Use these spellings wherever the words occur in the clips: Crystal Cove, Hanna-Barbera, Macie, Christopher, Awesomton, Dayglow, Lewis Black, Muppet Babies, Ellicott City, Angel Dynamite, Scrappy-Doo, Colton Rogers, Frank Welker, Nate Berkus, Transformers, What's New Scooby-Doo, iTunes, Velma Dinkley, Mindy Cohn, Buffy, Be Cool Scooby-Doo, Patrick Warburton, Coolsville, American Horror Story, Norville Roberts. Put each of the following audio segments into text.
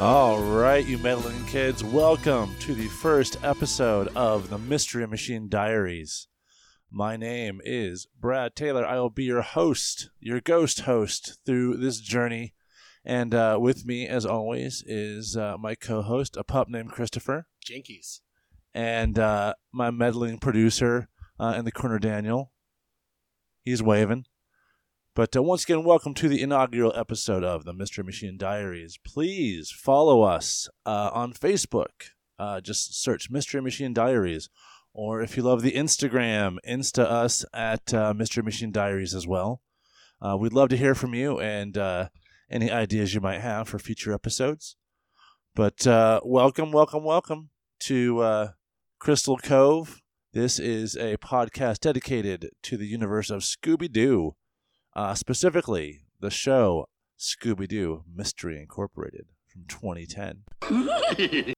All right, you meddling kids, welcome to the first episode of the Mystery Machine Diaries. My name is Brad Taylor. I will be your host, your ghost host, through this journey. And with me, as always, is my co-host, a pup named Christopher. Jinkies. And my meddling producer in the corner, Daniel. He's waving. But once again, welcome to the inaugural episode of the Mystery Machine Diaries. Please follow us on Facebook. Just search Mystery Machine Diaries. Or if you love the Instagram, Insta us at Mystery Machine Diaries as well. We'd love to hear from you and any ideas you might have for future episodes. But welcome to Crystal Cove. This is a podcast dedicated to the universe of Scooby-Doo. Specifically, the show Scooby-Doo Mystery Incorporated from 2010.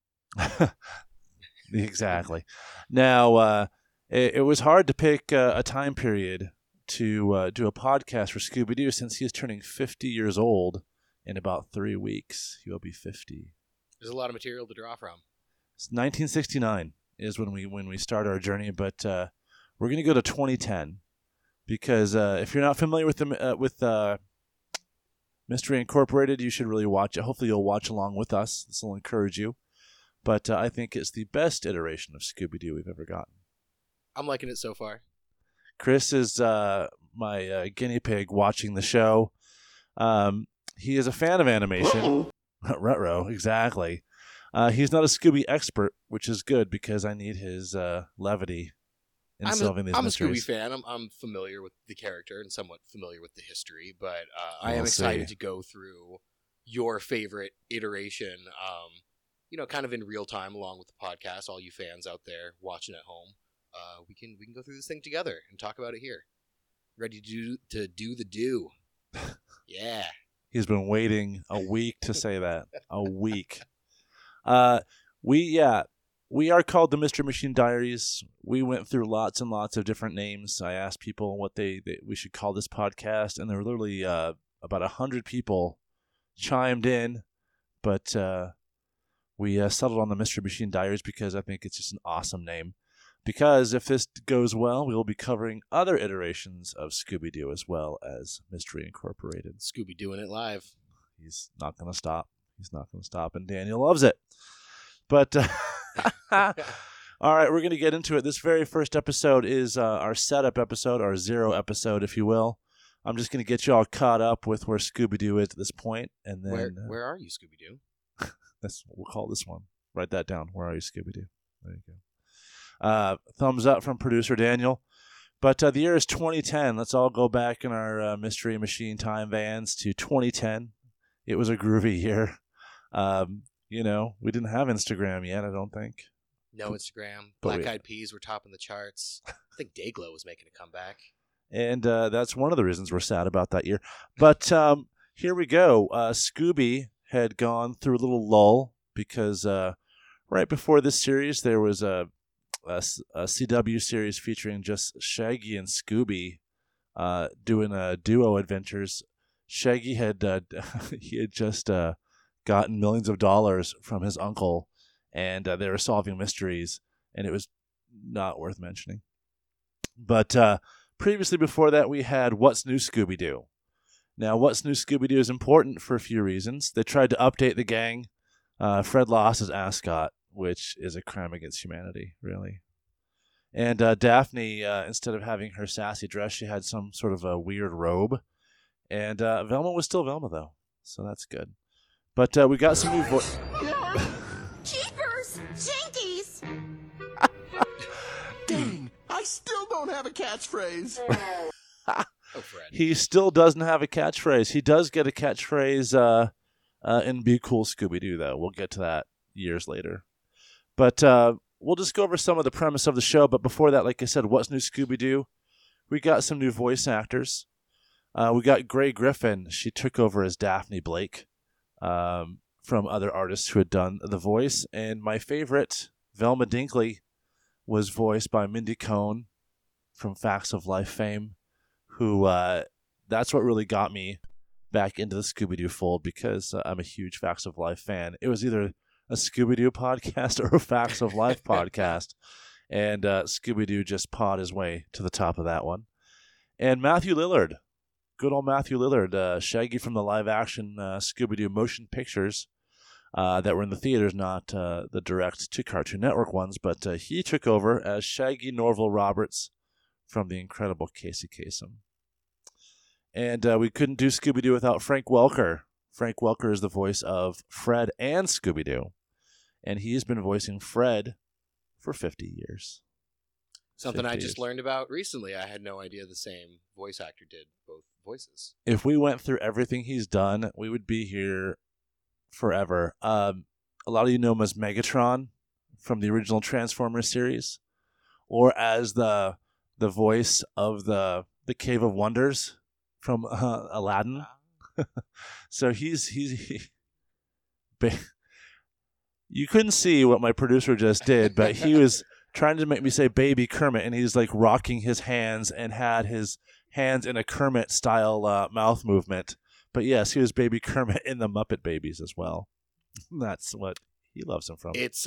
Exactly. Now, it was hard to pick a time period to do a podcast for Scooby-Doo since he is turning 50 years old in about 3 weeks. He will be 50. There's a lot of material to draw from. It's 1969 is when we start our journey, but we're going to go to 2010. Because if you're not familiar with Mystery Incorporated, you should really watch it. Hopefully, you'll watch along with us. This will encourage you. But I think it's the best iteration of Scooby-Doo we've ever gotten. I'm liking it so far. Chris is my guinea pig watching the show. He is a fan of animation. Ruh-roh, exactly. He's not a Scooby expert, which is good because I need his levity. I'm a Scooby fan. I'm familiar with the character and somewhat familiar with the history, but I am excited to go through your favorite iteration, kind of in real time along with the podcast. All you fans out there watching at home, we can go through this thing together and talk about it here. Ready to do the do. Yeah. He's been waiting a week to say that. A week. We are called the Mystery Machine Diaries. We went through lots and lots of different names. I asked people what we should call this podcast, and there were literally about 100 people chimed in. But we settled on the Mystery Machine Diaries because I think it's just an awesome name. Because if this goes well, we will be covering other iterations of Scooby-Doo as well as Mystery Incorporated. Scooby doing it live. He's not going to stop. And Daniel loves it. But... All right, we're going to get into it. This very first episode is our setup episode, our zero episode, if you will. I'm just going to get you all caught up with where Scooby-Doo is at this point, and then where are you, Scooby-Doo? That's what we'll call this one. Write that down. Where are you, Scooby-Doo? There you go. Thumbs up from producer Daniel. But the year is 2010. Let's all go back in our Mystery Machine time vans to 2010. It was a groovy year. We didn't have Instagram yet, I don't think. No Instagram. Black Eyed Peas were topping the charts. I think Dayglow was making a comeback. And that's one of the reasons we're sad about that year. But here we go. Scooby had gone through a little lull because right before this series, there was a CW series featuring just Shaggy and Scooby doing duo adventures. Shaggy had gotten millions of dollars from his uncle, and they were solving mysteries, and it was not worth mentioning. But previously before that, we had What's New Scooby-Doo. Now, What's New Scooby-Doo is important for a few reasons. They tried to update the gang. Fred lost his ascot, which is a crime against humanity, really. And Daphne, instead of having her sassy dress, she had some sort of a weird robe. And Velma was still Velma, though, so that's good. But we got some new voice. Jeepers! Jinkies! Dang, I still don't have a catchphrase. Oh, Fred. He still doesn't have a catchphrase. He does get a catchphrase in Be Cool Scooby-Doo, though. We'll get to that years later. But we'll just go over some of the premise of the show. But before that, like I said, What's New Scooby-Doo? We got some new voice actors. We got Gray Griffin. She took over as Daphne Blake. From other artists who had done the voice. And my favorite, Velma Dinkley, was voiced by Mindy Cohn from Facts of Life fame, who that's what really got me back into the Scooby-Doo fold because I'm a huge Facts of Life fan. It was either a Scooby-Doo podcast or a Facts of Life podcast, and Scooby-Doo just pawed his way to the top of that one. And Matthew Lillard, good old Matthew Lillard, Shaggy from the live-action Scooby-Doo motion pictures that were in the theaters, not the direct-to-Cartoon Network ones, but he took over as Shaggy Norville Roberts from the incredible Casey Kasem. And we couldn't do Scooby-Doo without Frank Welker. Frank Welker is the voice of Fred and Scooby-Doo. And he's been voicing Fred for 50 years. Something I just learned about recently. I had no idea the same voice actor did both voices. If we went through everything he's done, we would be here forever. A lot of you know him as Megatron from the original Transformers series, or as the voice of the Cave of Wonders from Aladdin. So he's you couldn't see what my producer just did, but he was trying to make me say Baby Kermit, and he's like rocking his hands and had his hands in a Kermit-style mouth movement. But yes, he was Baby Kermit in the Muppet Babies as well. That's what he loves him from. It's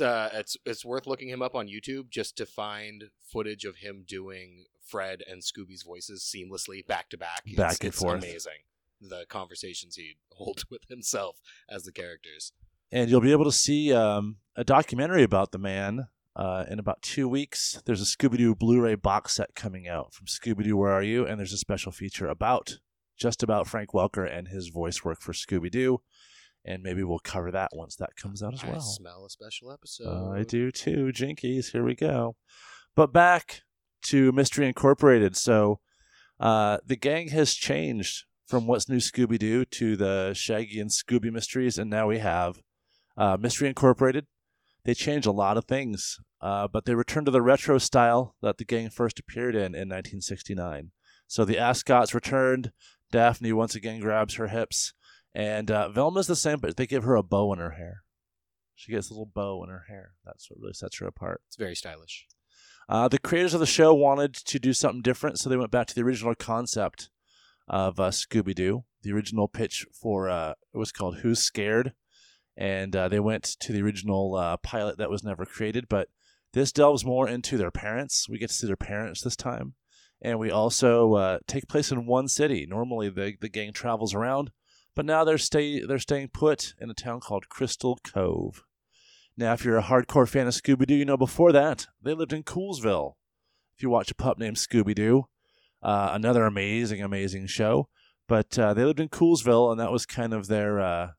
worth looking him up on YouTube just to find footage of him doing Fred and Scooby's voices seamlessly back to back and forth. Amazing. The conversations he'd hold with himself as the characters. And you'll be able to see a documentary about the man in about 2 weeks. There's a Scooby-Doo Blu-ray box set coming out from Scooby-Doo, Where Are You? And there's a special feature about Frank Welker and his voice work for Scooby-Doo. And maybe we'll cover that once that comes out as well. I smell a special episode. I do too. Jinkies, here we go. But back to Mystery Incorporated. So the gang has changed from What's New Scooby-Doo to the Shaggy and Scooby Mysteries. And now we have Mystery Incorporated. They change a lot of things, but they return to the retro style that the gang first appeared in 1969. So the ascots returned. Daphne once again grabs her hips. And Velma's the same, but they give her a bow in her hair. She gets a little bow in her hair. That's what really sets her apart. It's very stylish. The creators of the show wanted to do something different, so they went back to the original concept of Scooby-Doo. The original pitch for it was called Who's Scared? And they went to the original pilot that was never created, but this delves more into their parents. We get to see their parents this time. And we also take place in one city. Normally, the gang travels around. But now they're staying put in a town called Crystal Cove. Now, if you're a hardcore fan of Scooby-Doo, you know before that, they lived in Coolsville. If you watch A Pup Named Scooby-Doo, another amazing, amazing show. But they lived in Coolsville, and that was kind of their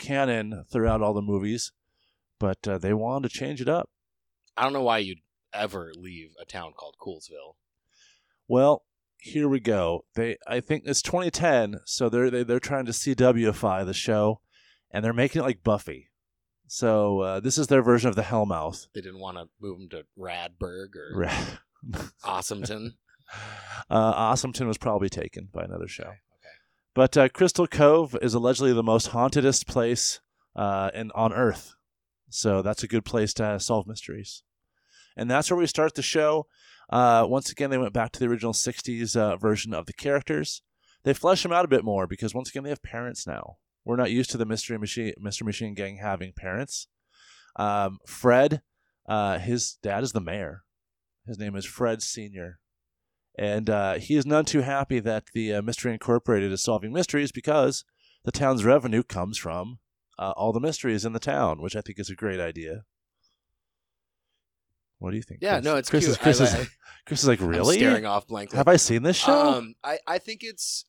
canon throughout all the movies. But they wanted to change it up. I don't know why you'd ever leave a town called Coolsville. Well, here we go. I think it's 2010, so they're trying to CW-ify the show, and they're making it like Buffy. So this is their version of the Hellmouth. They didn't want to move them to Radburg or Awesomton. Awesomton was probably taken by another show. Okay. But Crystal Cove is allegedly the most hauntedest place on Earth, so that's a good place to solve mysteries. And that's where we start the show. Once again, they went back to the original 60s version of the characters. They flesh them out a bit more because, once again, they have parents now. We're not used to the Mystery Machine gang having parents. Fred, his dad is the mayor. His name is Fred Sr. And he is none too happy that the Mystery Incorporated is solving mysteries because the town's revenue comes from all the mysteries in the town, which I think is a great idea. What do you think? Yeah, Chris? No, it's Chris cute. Chris is like, really? I'm staring off blankly. Have I seen this show? I think it's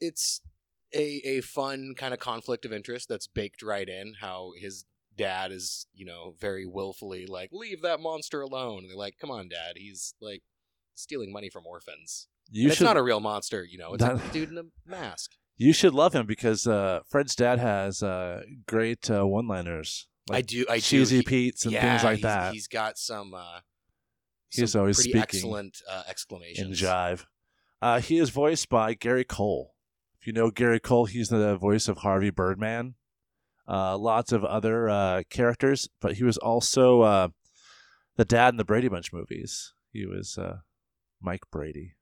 a fun kind of conflict of interest that's baked right in. How his dad is, very willfully like, leave that monster alone. And they're like, come on, Dad. He's like stealing money from orphans. It's not a real monster, It's a dude in a mask. You should love him because Fred's dad has great one-liners. Like I do. Cheesy Pete's and things like that. He's got some. He's always pretty speaking excellent exclamations and jive. He is voiced by Gary Cole. If you know Gary Cole, he's the voice of Harvey Birdman. Lots of other characters, but he was also the dad in the Brady Bunch movies. He was Mike Brady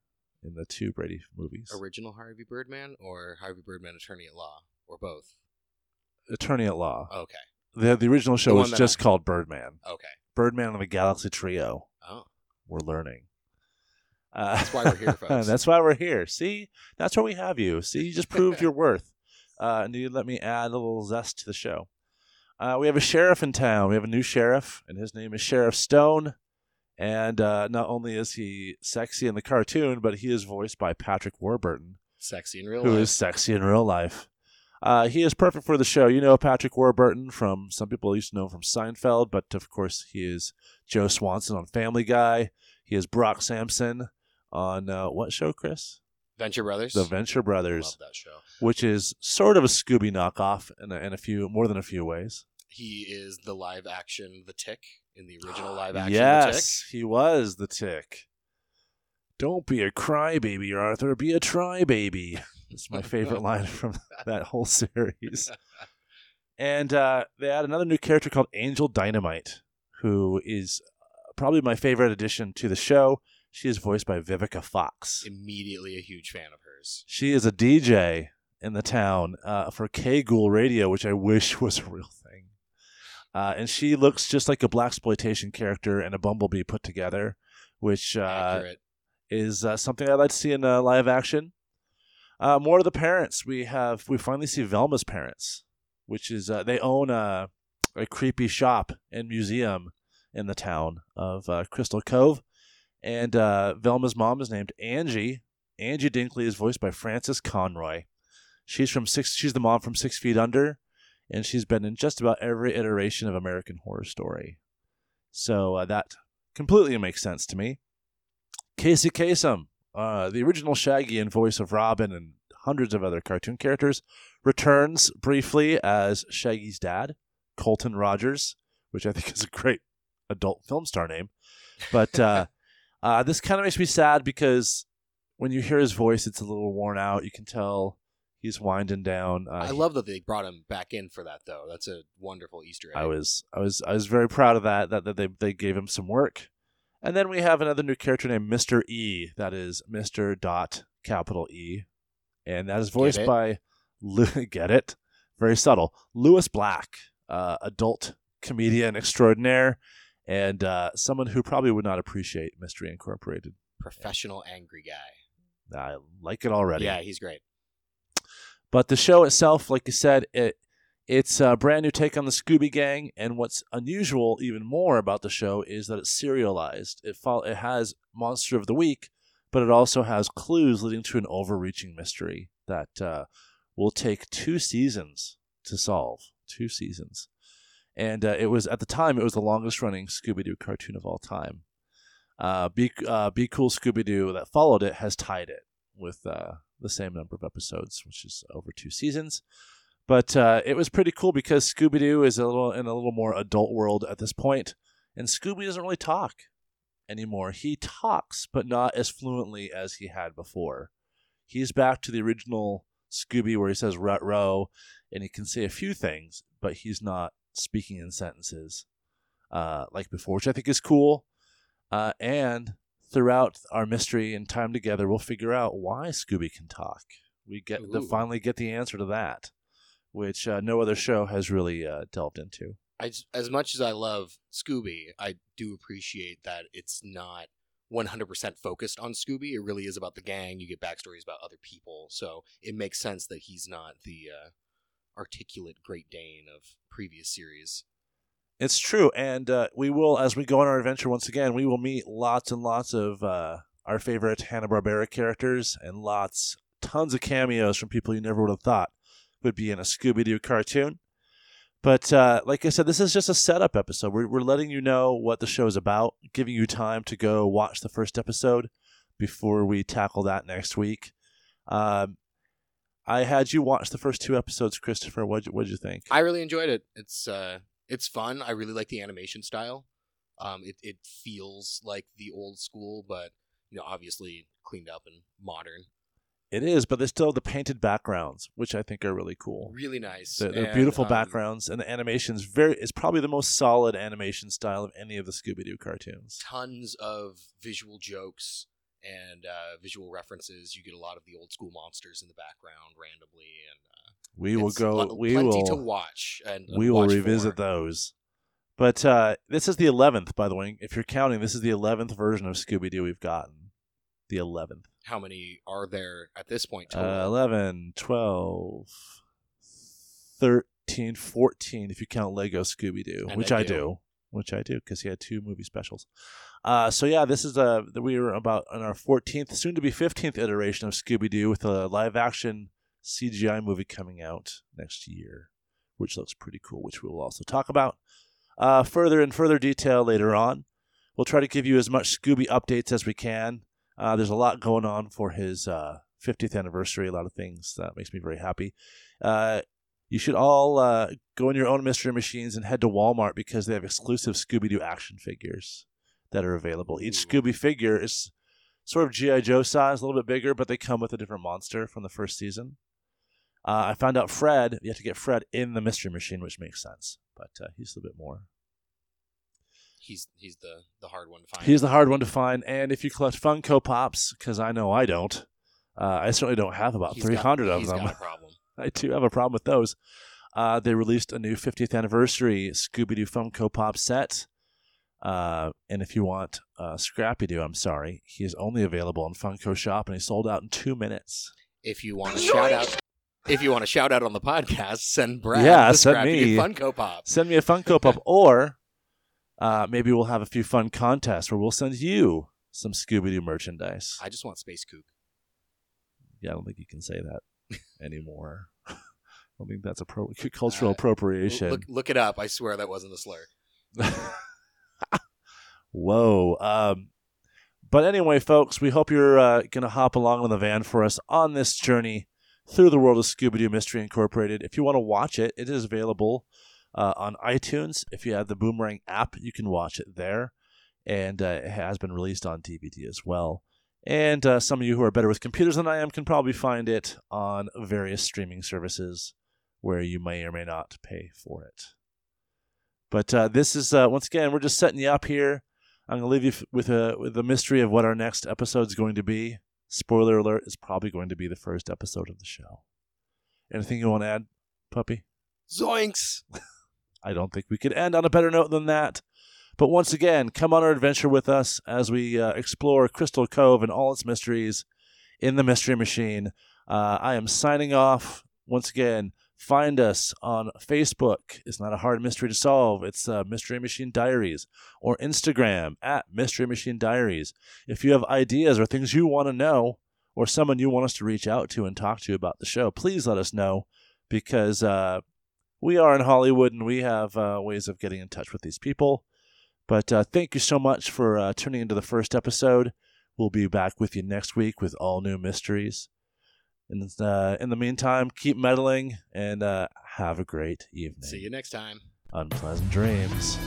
in the two Brady movies. Original Harvey Birdman or Harvey Birdman Attorney at Law? or both? Attorney at Law. Okay. The original show was just called Birdman. Okay. Birdman and the Galaxy Trio. Oh. We're learning. That's why we're here, folks. That's why we're here. See? That's why we have you. See? You just proved your worth. And you let me add a little zest to the show. We have a sheriff in town. We have a new sheriff, and his name is Sheriff Stone. And not only is he sexy in the cartoon, but he is voiced by Patrick Warburton. Sexy in real life. Who is sexy in real life. He is perfect for the show. You know Patrick Warburton from, some people used to know him from Seinfeld, but of course he is Joe Swanson on Family Guy. He is Brock Sampson on what show, Chris? Venture Brothers. The Venture Brothers. I love that show. Which is sort of a Scooby knockoff in a few, more than a few ways. He is the live action The Tick in the original live action The Tick. Yes, he was The Tick. Don't be a crybaby, Arthur. Be a trybaby. It's my favorite line from that whole series. And they had another new character called Angel Dynamite, who is probably my favorite addition to the show. She is voiced by Vivica Fox. Immediately a huge fan of hers. She is a DJ in the town for K-Ghoul Radio, which I wish was a real thing. And she looks just like a blaxploitation character and a Bumblebee put together, which is something I'd like to see in live action. More of the parents. We finally see Velma's parents, which is they own a creepy shop and museum in the town of Crystal Cove, and Velma's mom is named Angie. Angie Dinkley is voiced by Frances Conroy. She's the mom from 6 Feet Under, and she's been in just about every iteration of American Horror Story. So that completely makes sense to me. Casey Kasem. The original Shaggy and voice of Robin and hundreds of other cartoon characters returns briefly as Shaggy's dad, Colton Rogers, which I think is a great adult film star name. But this kind of makes me sad because when you hear his voice, it's a little worn out. You can tell he's winding down. I love that they brought him back in for that, though. That's a wonderful Easter egg. I was very proud of that they gave him some work. And then we have another new character named Mr. E. That is Mr. .E. And that is voiced by, very subtle, Lewis Black, adult comedian extraordinaire, and someone who probably would not appreciate Mystery Incorporated. Professional angry guy. I like it already. Yeah, he's great. But the show itself, like you said, It's a brand new take on the Scooby Gang, and what's unusual even more about the show is that it's serialized. It has Monster of the Week, but it also has clues leading to an overreaching mystery that will take 2 seasons to solve. 2 seasons. And at the time, it was the longest-running Scooby-Doo cartoon of all time. Be Cool Scooby-Doo that followed it has tied it with the same number of episodes, which is over 2 seasons. But it was pretty cool because Scooby-Doo is in a little more adult world at this point, and Scooby doesn't really talk anymore. He talks, but not as fluently as he had before. He's back to the original Scooby where he says "rut-row," and he can say a few things, but he's not speaking in sentences like before, which I think is cool. And throughout our mystery and time together, we'll figure out why Scooby can talk. We get to finally get the answer to that, which no other show has really delved into. As much as I love Scooby, I do appreciate that it's not 100% focused on Scooby. It really is about the gang. You get backstories about other people. So it makes sense that he's not the articulate Great Dane of previous series. It's true. And we will, as we go on our adventure once again, we will meet lots and lots of our favorite Hanna-Barbera characters and tons of cameos from people you never would have thought would be in a Scooby-Doo cartoon. But like I said, this is just a setup episode. We're letting you know what the show is about, giving you time to go watch the first episode before we tackle that next week. I had you watch the first 2 episodes, Christopher. What'd you think? I really enjoyed it. It's fun. I really like the animation style. It feels like the old school, but obviously cleaned up and modern. It is, but they still have the painted backgrounds, which I think are really cool. Really nice. They're beautiful backgrounds, and the animation is probably the most solid animation style of any of the Scooby-Doo cartoons. Tons of visual jokes and visual references. You get a lot of the old school monsters in the background randomly, and we will go. We will to watch, and we will revisit those. But this is the 11th, by the way. If you're counting, this is the 11th version of Scooby-Doo we've gotten. The 11th. How many are there at this point? 11, 12, 13, 14, if you count Lego Scooby-Doo, and which I do. Which I do, because he had 2 movie specials. So yeah, this is we were about on our 14th, soon to be 15th iteration of Scooby-Doo, with a live action CGI movie coming out next year, which looks pretty cool, which we will also talk about further in further detail later on. We'll try to give you as much Scooby updates as we can. There's a lot going on for his 50th anniversary, a lot of things that makes me very happy. You should all go in your own mystery machines and head to Walmart, because they have exclusive Scooby-Doo action figures that are available. Each Scooby figure is sort of G.I. Joe size, a little bit bigger, but they come with a different monster from the first season. I found out Fred, you have to get Fred in the mystery machine, which makes sense, but he's a little bit more. He's the hard one to find. He's the hard one to find, and if you collect Funko Pops, because I know I don't, I certainly don't have about 300 of them. He's got a problem. I do have a problem with those. They released a new 50th anniversary Scooby-Doo Funko Pop set. And if you want Scrappy-Doo, I'm sorry, he is only available in Funko Shop, and he sold out in 2 minutes. If you want a shout-out on the podcast, send Brad the Scrappy-Doo Funko Pop. Send me a Funko Pop, or maybe we'll have a few fun contests where we'll send you some Scooby-Doo merchandise. I just want Space Kook. Yeah, I don't think you can say that anymore. I don't think that's a cultural appropriation. Look it up. I swear that wasn't a slur. Whoa. But anyway, folks, we hope you're going to hop along on the van for us on this journey through the world of Scooby-Doo Mystery Incorporated. If you want to watch it, it is available on iTunes. If you have the Boomerang app, you can watch it there. And it has been released on DVD as well. And some of you who are better with computers than I am can probably find it on various streaming services where you may or may not pay for it. But this is, once again, we're just setting you up here. I'm going to leave you with the mystery of what our next episode is going to be. Spoiler alert, it's probably going to be the first episode of the show. Anything you want to add, Puppy? Zoinks! I don't think we could end on a better note than that. But once again, come on our adventure with us as we explore Crystal Cove and all its mysteries in the Mystery Machine. I am signing off. Once again, find us on Facebook. It's not a hard mystery to solve. It's Mystery Machine Diaries, or Instagram at Mystery Machine Diaries. If you have ideas or things you want to know, or someone you want us to reach out to and talk to about the show, please let us know, because we are in Hollywood and we have ways of getting in touch with these people. But thank you so much for tuning into the first episode. We'll be back with you next week with all new mysteries. And in the meantime, keep meddling and have a great evening. See you next time. Unpleasant dreams.